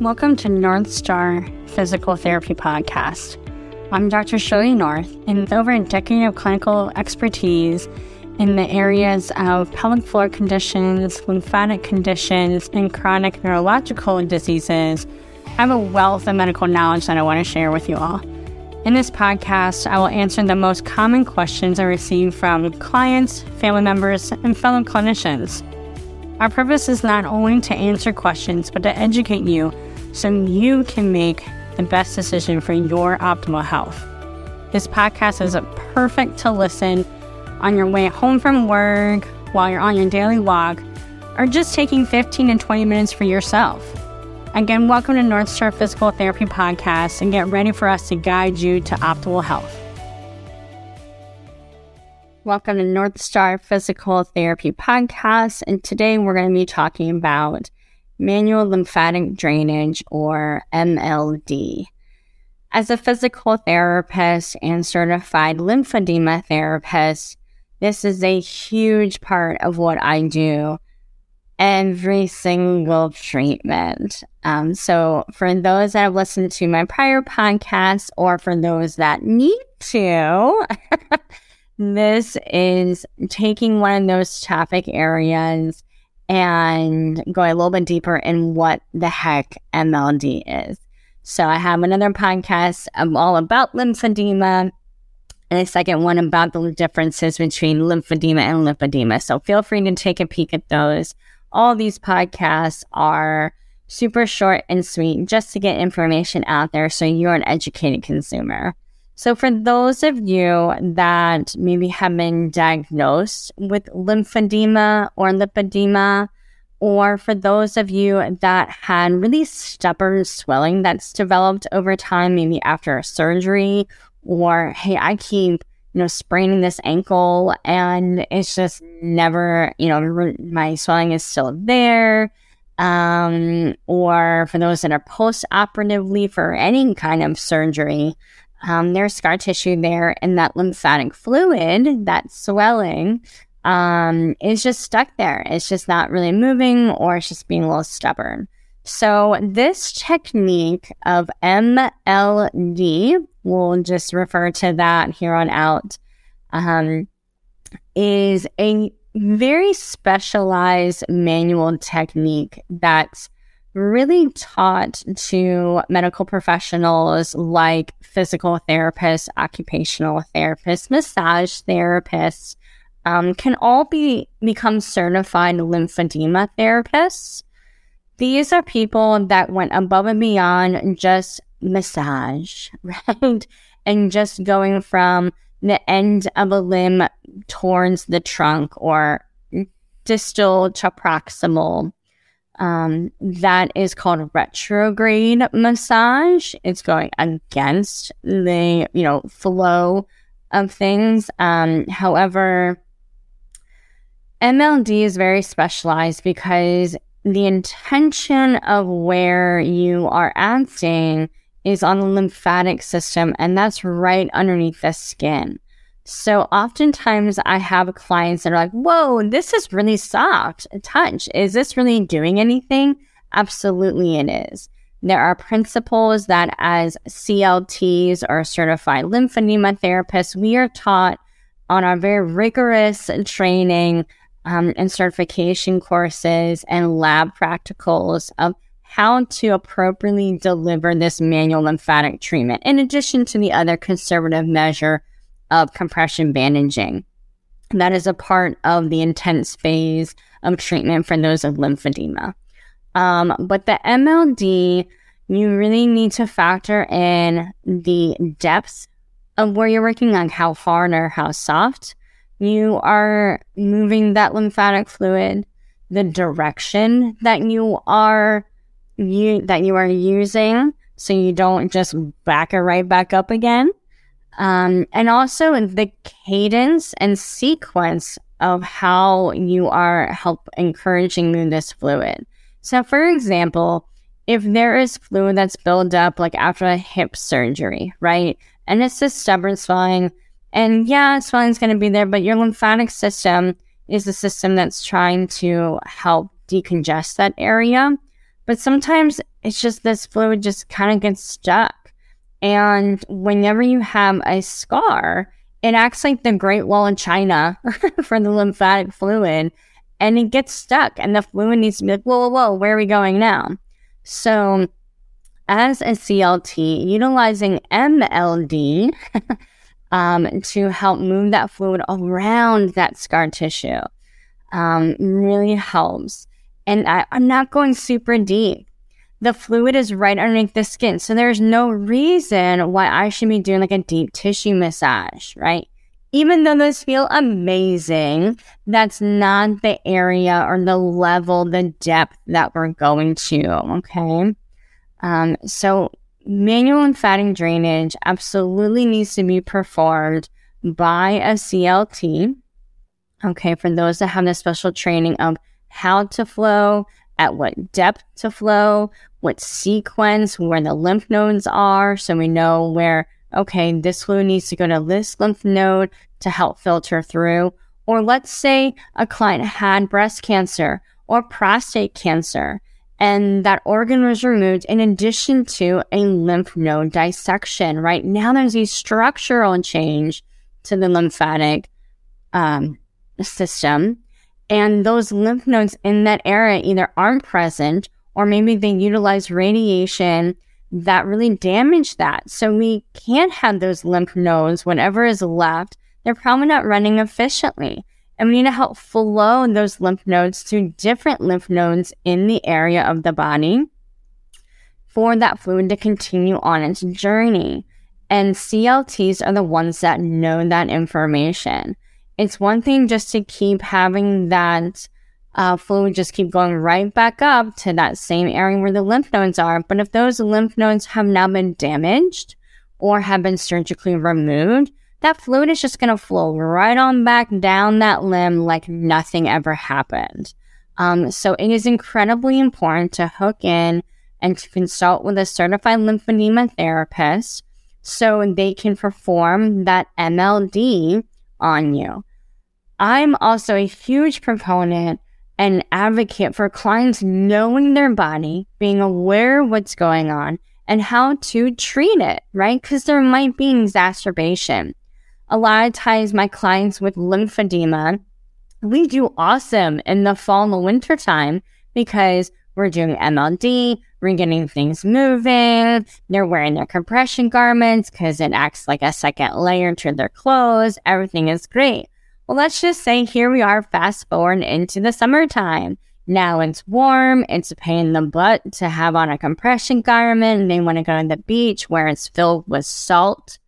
Welcome to North Star Physical Therapy Podcast. I'm Dr. Shirlea North, and with over a decade of clinical expertise in the areas of pelvic floor conditions, lymphatic conditions, and chronic neurological diseases, I have a wealth of medical knowledge that I want to share with you all. In this podcast, I will answer the most common questions I receive from clients, family members, and fellow clinicians. Our purpose is not only to answer questions, but to educate you so you can make the best decision for your optimal health. This podcast is perfect to listen on your way home from work, while you're on your daily walk, or just taking 15 and 20 minutes for yourself. Again, welcome to North Star Physical Therapy Podcast, and get ready for us to guide you to optimal health. Welcome to North Star Physical Therapy Podcast, and today we're going to be talking about manual lymphatic drainage, or MLD. As a physical therapist and certified lymphedema therapist, this is a huge part of what I do every single treatment. So for those that have listened to my prior podcasts, or for those that need to, this is taking one of those topic areas and going a little bit deeper in what the heck MLD is. So I have another podcast all about lymphedema, and a second one about the differences between lymphedema and lipedema. So feel free to take a peek at those. All these podcasts are super short and sweet, just to get information out there so you're an educated consumer. So for those of you that maybe have been diagnosed with lymphedema or lipedema, or for those of you that had really stubborn swelling that's developed over time, maybe after a surgery, or, hey, I keep, spraining this ankle and it's just never, my swelling is still there. Or for those that are post-operatively for any kind of surgery, there's scar tissue there, and that lymphatic fluid, that swelling, is just stuck there. It's just not really moving, or it's just being a little stubborn. So this technique of MLD, we'll just refer to that here on out, is a very specialized manual technique that's really taught to medical professionals like physical therapists, occupational therapists, massage therapists, can all become certified lymphedema therapists. These are people that went above and beyond just massage, right? And just going from the end of a limb towards the trunk, or distal to proximal. That is called retrograde massage. It's going against the, flow of things. However, MLD is very specialized because the intention of where you are acting is on the lymphatic system, and that's right underneath the skin. So oftentimes I have clients that are like, whoa, this is really soft touch. Is this really doing anything? Absolutely it is. There are principles that as CLTs, or certified lymphedema therapists, we are taught on our very rigorous training and certification courses and lab practicals of how to appropriately deliver this manual lymphatic treatment, in addition to the other conservative measure of compression bandaging. That is a part of the intense phase of treatment for those of lymphedema. But the MLD, you really need to factor in the depths of where you're working on, how far or how soft you are moving that lymphatic fluid, the direction that you are using, so you don't just back it right back up again. And also the cadence and sequence of how you are encouraging this fluid. So for example, if there is fluid that's built up like after a hip surgery, right? And it's this stubborn swelling, and yeah, swelling's going to be there, but your lymphatic system is the system that's trying to help decongest that area. But sometimes it's just this fluid just kind of gets stuck. And whenever you have a scar, it acts like the Great Wall of China for the lymphatic fluid, and it gets stuck, and the fluid needs to be like, whoa, whoa, whoa, where are we going now? So as a CLT, utilizing MLD to help move that fluid around that scar tissue really helps. And I'm not going super deep. The fluid is right underneath the skin. So there's no reason why I should be doing like a deep tissue massage, right? Even though those feel amazing, that's not the area or the level, the depth that we're going to, okay? So manual lymphatic drainage absolutely needs to be performed by a CLT, okay, for those that have the special training of how to flow, at what depth to flow, what sequence, where the lymph nodes are, so we know where, okay, this fluid needs to go to this lymph node to help filter through. Or let's say a client had breast cancer or prostate cancer, and that organ was removed in addition to a lymph node dissection. Right now, there's a structural change to the lymphatic system. And those lymph nodes in that area either aren't present, or maybe they utilize radiation that really damaged that. So we can't have those lymph nodes, whatever is left, they're probably not running efficiently. And we need to help flow those lymph nodes to different lymph nodes in the area of the body for that fluid to continue on its journey. And CLTs are the ones that know that information. It's one thing just to keep having that fluid just keep going right back up to that same area where the lymph nodes are. But if those lymph nodes have now been damaged or have been surgically removed, that fluid is just going to flow right on back down that limb like nothing ever happened. So it is incredibly important to hook in and to consult with a certified lymphedema therapist so they can perform that MLD on you. I'm also a huge proponent and advocate for clients knowing their body, being aware of what's going on, and how to treat it, right? Because there might be an exacerbation. A lot of times my clients with lymphedema, we do awesome in the fall and the winter time because we're doing MLD, we're getting things moving, they're wearing their compression garments because it acts like a second layer to their clothes, everything is great. Well, let's just say here we are fast forward into the summertime. Now it's warm, it's a pain in the butt to have on a compression garment, and they want to go to the beach where it's filled with salt.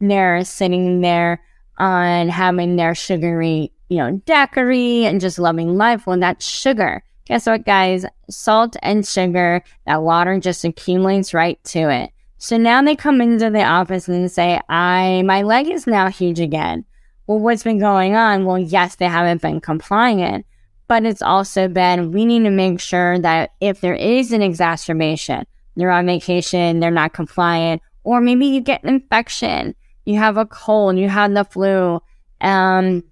They're sitting there on having their sugary, daiquiri and just loving life. Well, that's sugar. Guess what, guys? Salt and sugar, that water just accumulates right to it. So now they come into the office and say, my leg is now huge again. Well, what's been going on? Well, yes, they haven't been compliant, but it's also been, we need to make sure that if there is an exacerbation, they're on vacation, they're not compliant, or maybe you get an infection, you have a cold, you have the flu, and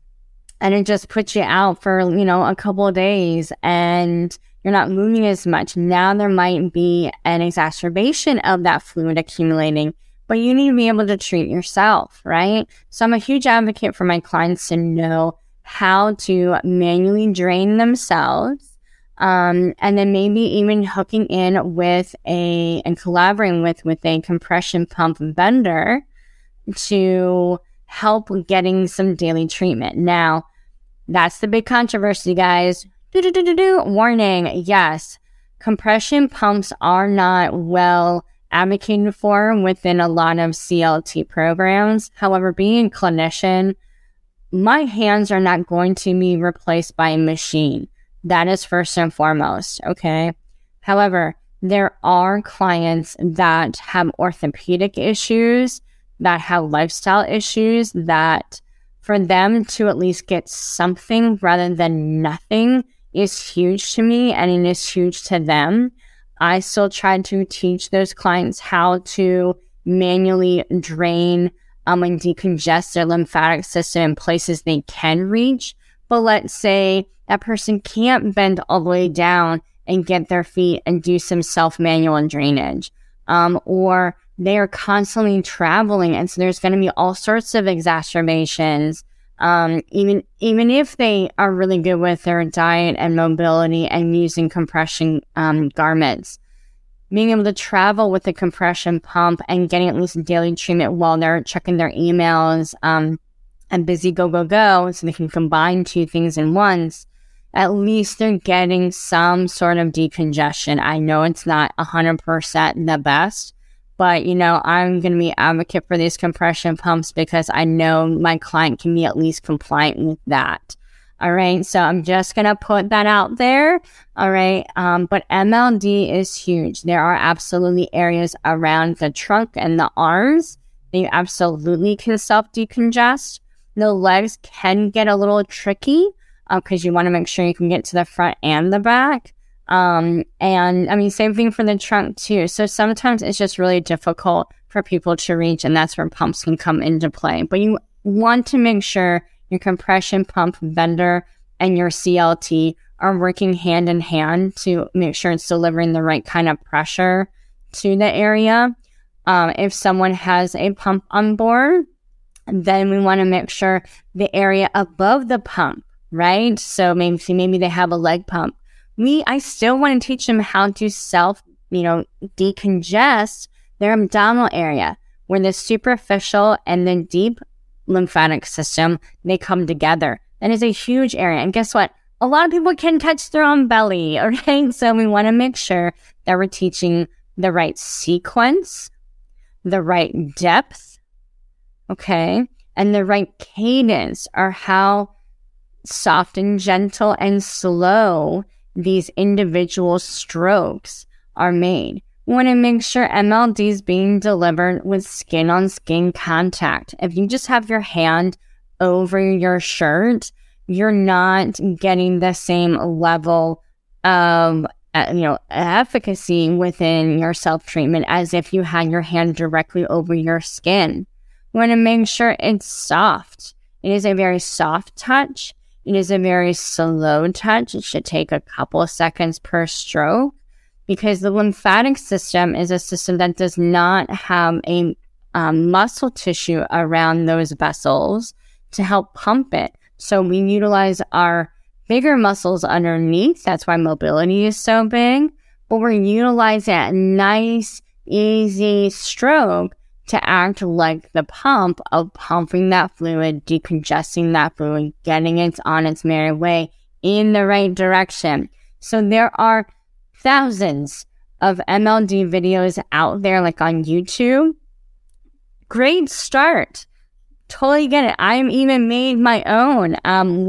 it just puts you out for, a couple of days and you're not moving as much. Now there might be an exacerbation of that fluid accumulating, but you need to be able to treat yourself, right? So I'm a huge advocate for my clients to know how to manually drain themselves, and then maybe even hooking in with collaborating with a compression pump vendor to help getting some daily treatment. Now, that's the big controversy, guys. Warning, yes, compression pumps are not well advocated for within a lot of CLT programs. However, being a clinician, my hands are not going to be replaced by a machine. That is first and foremost, okay? However, there are clients that have orthopedic issues, that have lifestyle issues, that for them to at least get something rather than nothing is huge to me, and it is huge to them. I still try to teach those clients how to manually drain and decongest their lymphatic system in places they can reach. But let's say that person can't bend all the way down and get their feet and do some self-manual drainage. Or they are constantly traveling, and so there's going to be all sorts of exacerbations. Even if they are really good with their diet and mobility and using compression garments, being able to travel with the compression pump and getting at least a daily treatment while they're checking their emails and busy go, so they can combine two things in once, at least they're getting some sort of decongestion. I know it's not 100% the best, but, you know, I'm going to be advocate for these compression pumps because I know my client can be at least compliant with that. All right. So I'm just going to put that out there. All right. But MLD is huge. There are absolutely areas around the trunk and the arms that you absolutely can self-decongest. The legs can get a little tricky because you want to make sure you can get to the front and the back. And I mean, same thing for the trunk too. So sometimes it's just really difficult for people to reach, and that's where pumps can come into play. But you want to make sure your compression pump vendor and your CLT are working hand in hand to make sure it's delivering the right kind of pressure to the area. If someone has a pump on board, then we want to make sure the area above the pump, right? So maybe they have a leg pump. I still want to teach them how to self, decongest their abdominal area where the superficial and the deep lymphatic system, they come together. That is a huge area. And guess what? A lot of people can touch their own belly, okay? So we want to make sure that we're teaching the right sequence, the right depth, okay? And the right cadence are how soft and gentle and slow these individual strokes are made. We want to make sure MLD is being delivered with skin-on-skin contact. If you just have your hand over your shirt, you're not getting the same level of efficacy within your self-treatment as if you had your hand directly over your skin. We want to make sure it's soft. It is a very soft touch. It is a very slow touch. It should take a couple of seconds per stroke because the lymphatic system is a system that does not have a muscle tissue around those vessels to help pump it. So we utilize our bigger muscles underneath. That's why mobility is so big. But we're utilizing a nice, easy stroke to act like the pump of pumping that fluid, decongesting that fluid, getting it on its merry way in the right direction. So there are thousands of MLD videos out there, like on YouTube. Great start. Totally get it. I even made my own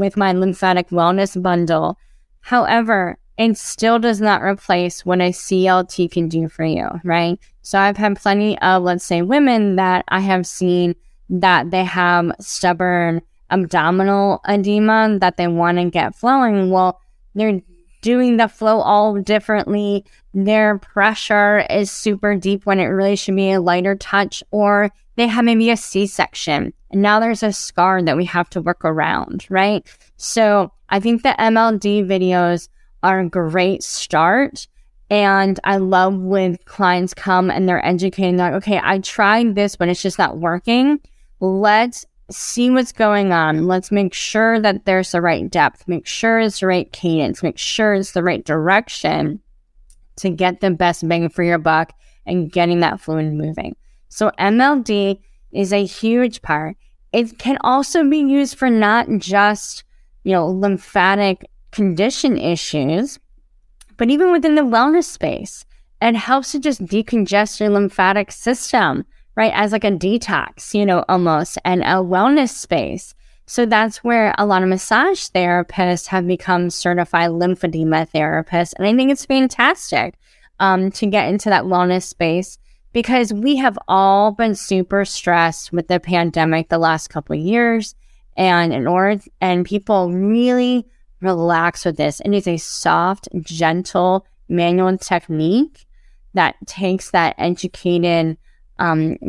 with my lymphatic wellness bundle. However, it still does not replace what a CLT can do for you, right? So I've had plenty of, let's say, women that I have seen that they have stubborn abdominal edema that they want to get flowing. Well, they're doing the flow all differently. Their pressure is super deep when it really should be a lighter touch, or they have maybe a C-section. And now there's a scar that we have to work around, right? So I think the MLD videos are a great start. And I love when clients come and they're educating, like, okay, I tried this, but it's just not working. Let's see what's going on. Let's make sure that there's the right depth, make sure it's the right cadence, make sure it's the right direction to get the best bang for your buck and getting that fluid moving. So MLD is a huge part. It can also be used for not just, lymphatic condition issues, but even within the wellness space, it helps to just decongest your lymphatic system, right? As like a detox, almost, and a wellness space. So that's where a lot of massage therapists have become certified lymphedema therapists. And I think it's fantastic to get into that wellness space because we have all been super stressed with the pandemic the last couple of years. And people really relax with this. It is a soft, gentle, manual technique that takes that educated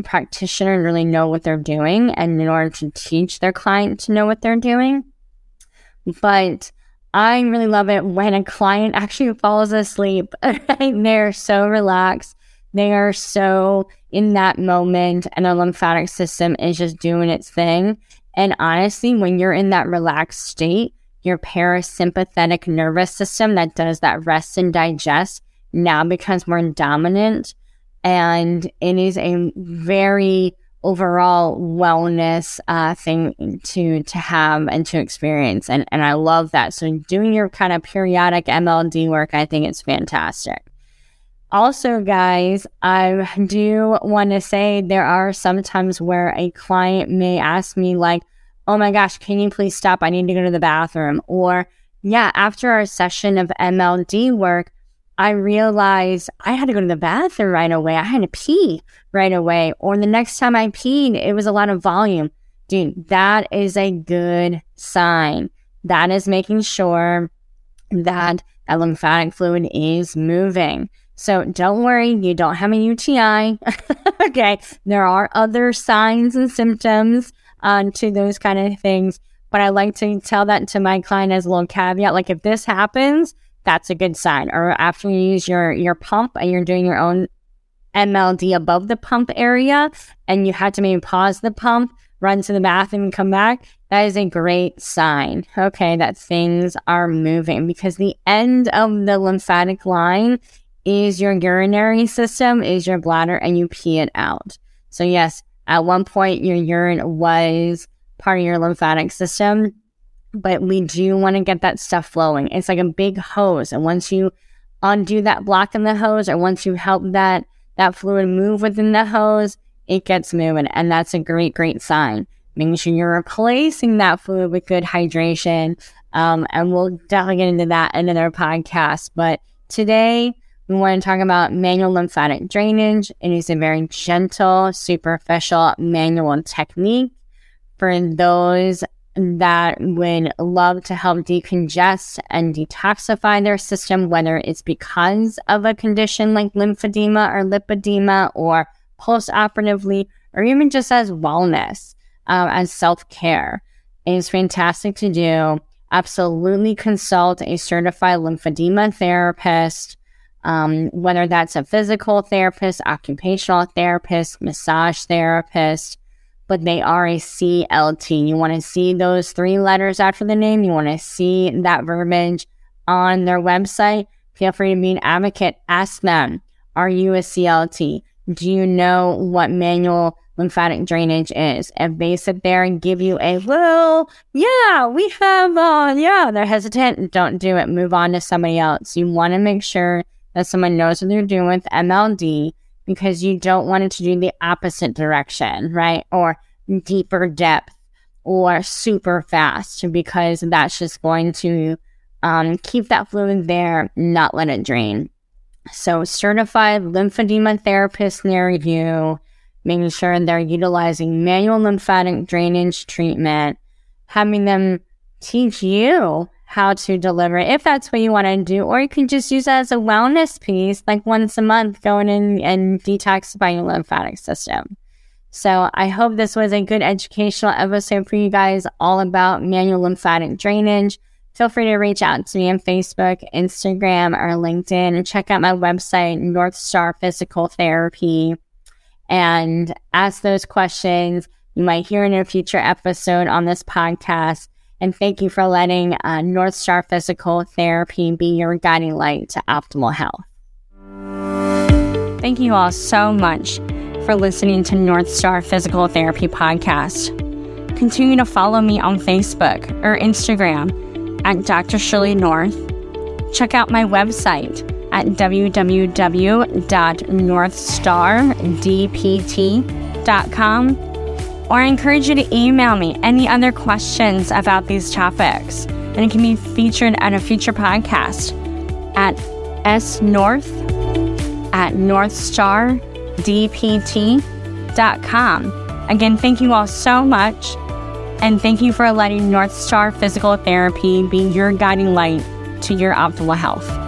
practitioner to really know what they're doing, and in order to teach their client to know what they're doing. But I really love it when a client actually falls asleep. They're so relaxed. They are so in that moment, and the lymphatic system is just doing its thing. And honestly, when you're in that relaxed state, your parasympathetic nervous system that does that rest and digest now becomes more dominant. And it is a very overall wellness thing to have and to experience. And I love that. So doing your kind of periodic MLD work, I think it's fantastic. Also, guys, I do want to say there are some times where a client may ask me like, oh my gosh, can you please stop? I need to go to the bathroom. Or yeah, after our session of MLD work, I realized I had to go to the bathroom right away. I had to pee right away. Or the next time I peed, it was a lot of volume. Dude, that is a good sign. That is making sure that that lymphatic fluid is moving. So don't worry, you don't have a UTI. Okay, there are other signs and symptoms to those kind of things. But I like to tell that to my client as a little caveat. Like if this happens, that's a good sign. Or after you use your pump and you're doing your own MLD above the pump area and you had to maybe pause the pump, run to the bathroom and come back, that is a great sign, okay, that things are moving. Because the end of the lymphatic line is your urinary system, is your bladder, and you pee it out. So yes, at one point your urine was part of your lymphatic system, but we do want to get that stuff flowing. It's like a big hose. And once you undo that block in the hose, or once you help that fluid move within the hose, it gets moving. And that's a great, great sign. Making sure you're replacing that fluid with good hydration. And we'll definitely get into that in another podcast. But today, we want to talk about manual lymphatic drainage. It is a very gentle, superficial manual technique for those that would love to help decongest and detoxify their system, whether it's because of a condition like lymphedema or lipedema, or post-operatively, or even just as wellness, as self-care. It is fantastic to do. Absolutely consult a certified lymphedema therapist, whether that's a physical therapist, occupational therapist, massage therapist, but they are a CLT. You want to see those three letters after the name. You want to see that verbiage on their website. Feel free to be an advocate. Ask them, are you a CLT? Do you know what manual lymphatic drainage is? If they sit there and give you a, well, yeah, we have, they're hesitant, don't do it. Move on to somebody else. You want to make sure that someone knows what they're doing with MLD, because you don't want it to do the opposite direction, right? Or deeper depth or super fast, because that's just going to keep that fluid there, not let it drain. So certified lymphedema therapist near you, making sure they're utilizing manual lymphatic drainage treatment, having them teach you how to deliver it, if that's what you want to do. Or you can just use that as a wellness piece, like once a month, going in and detoxifying your lymphatic system. So I hope this was a good educational episode for you guys, all about manual lymphatic drainage. Feel free to reach out to me on Facebook, Instagram, or LinkedIn, and check out my website, North Star Physical Therapy, and ask those questions you might hear in a future episode on this podcast. And thank you for letting North Star Physical Therapy be your guiding light to optimal health. Thank you all so much for listening to North Star Physical Therapy Podcast. Continue to follow me on Facebook or Instagram at Dr. Shirlea North. Check out my website at www.northstardpt.com. Or I encourage you to email me any other questions about these topics, and it can be featured on a future podcast at snorth@northstardpt.com. Again, thank you all so much, and thank you for letting North Star Physical Therapy be your guiding light to your optimal health.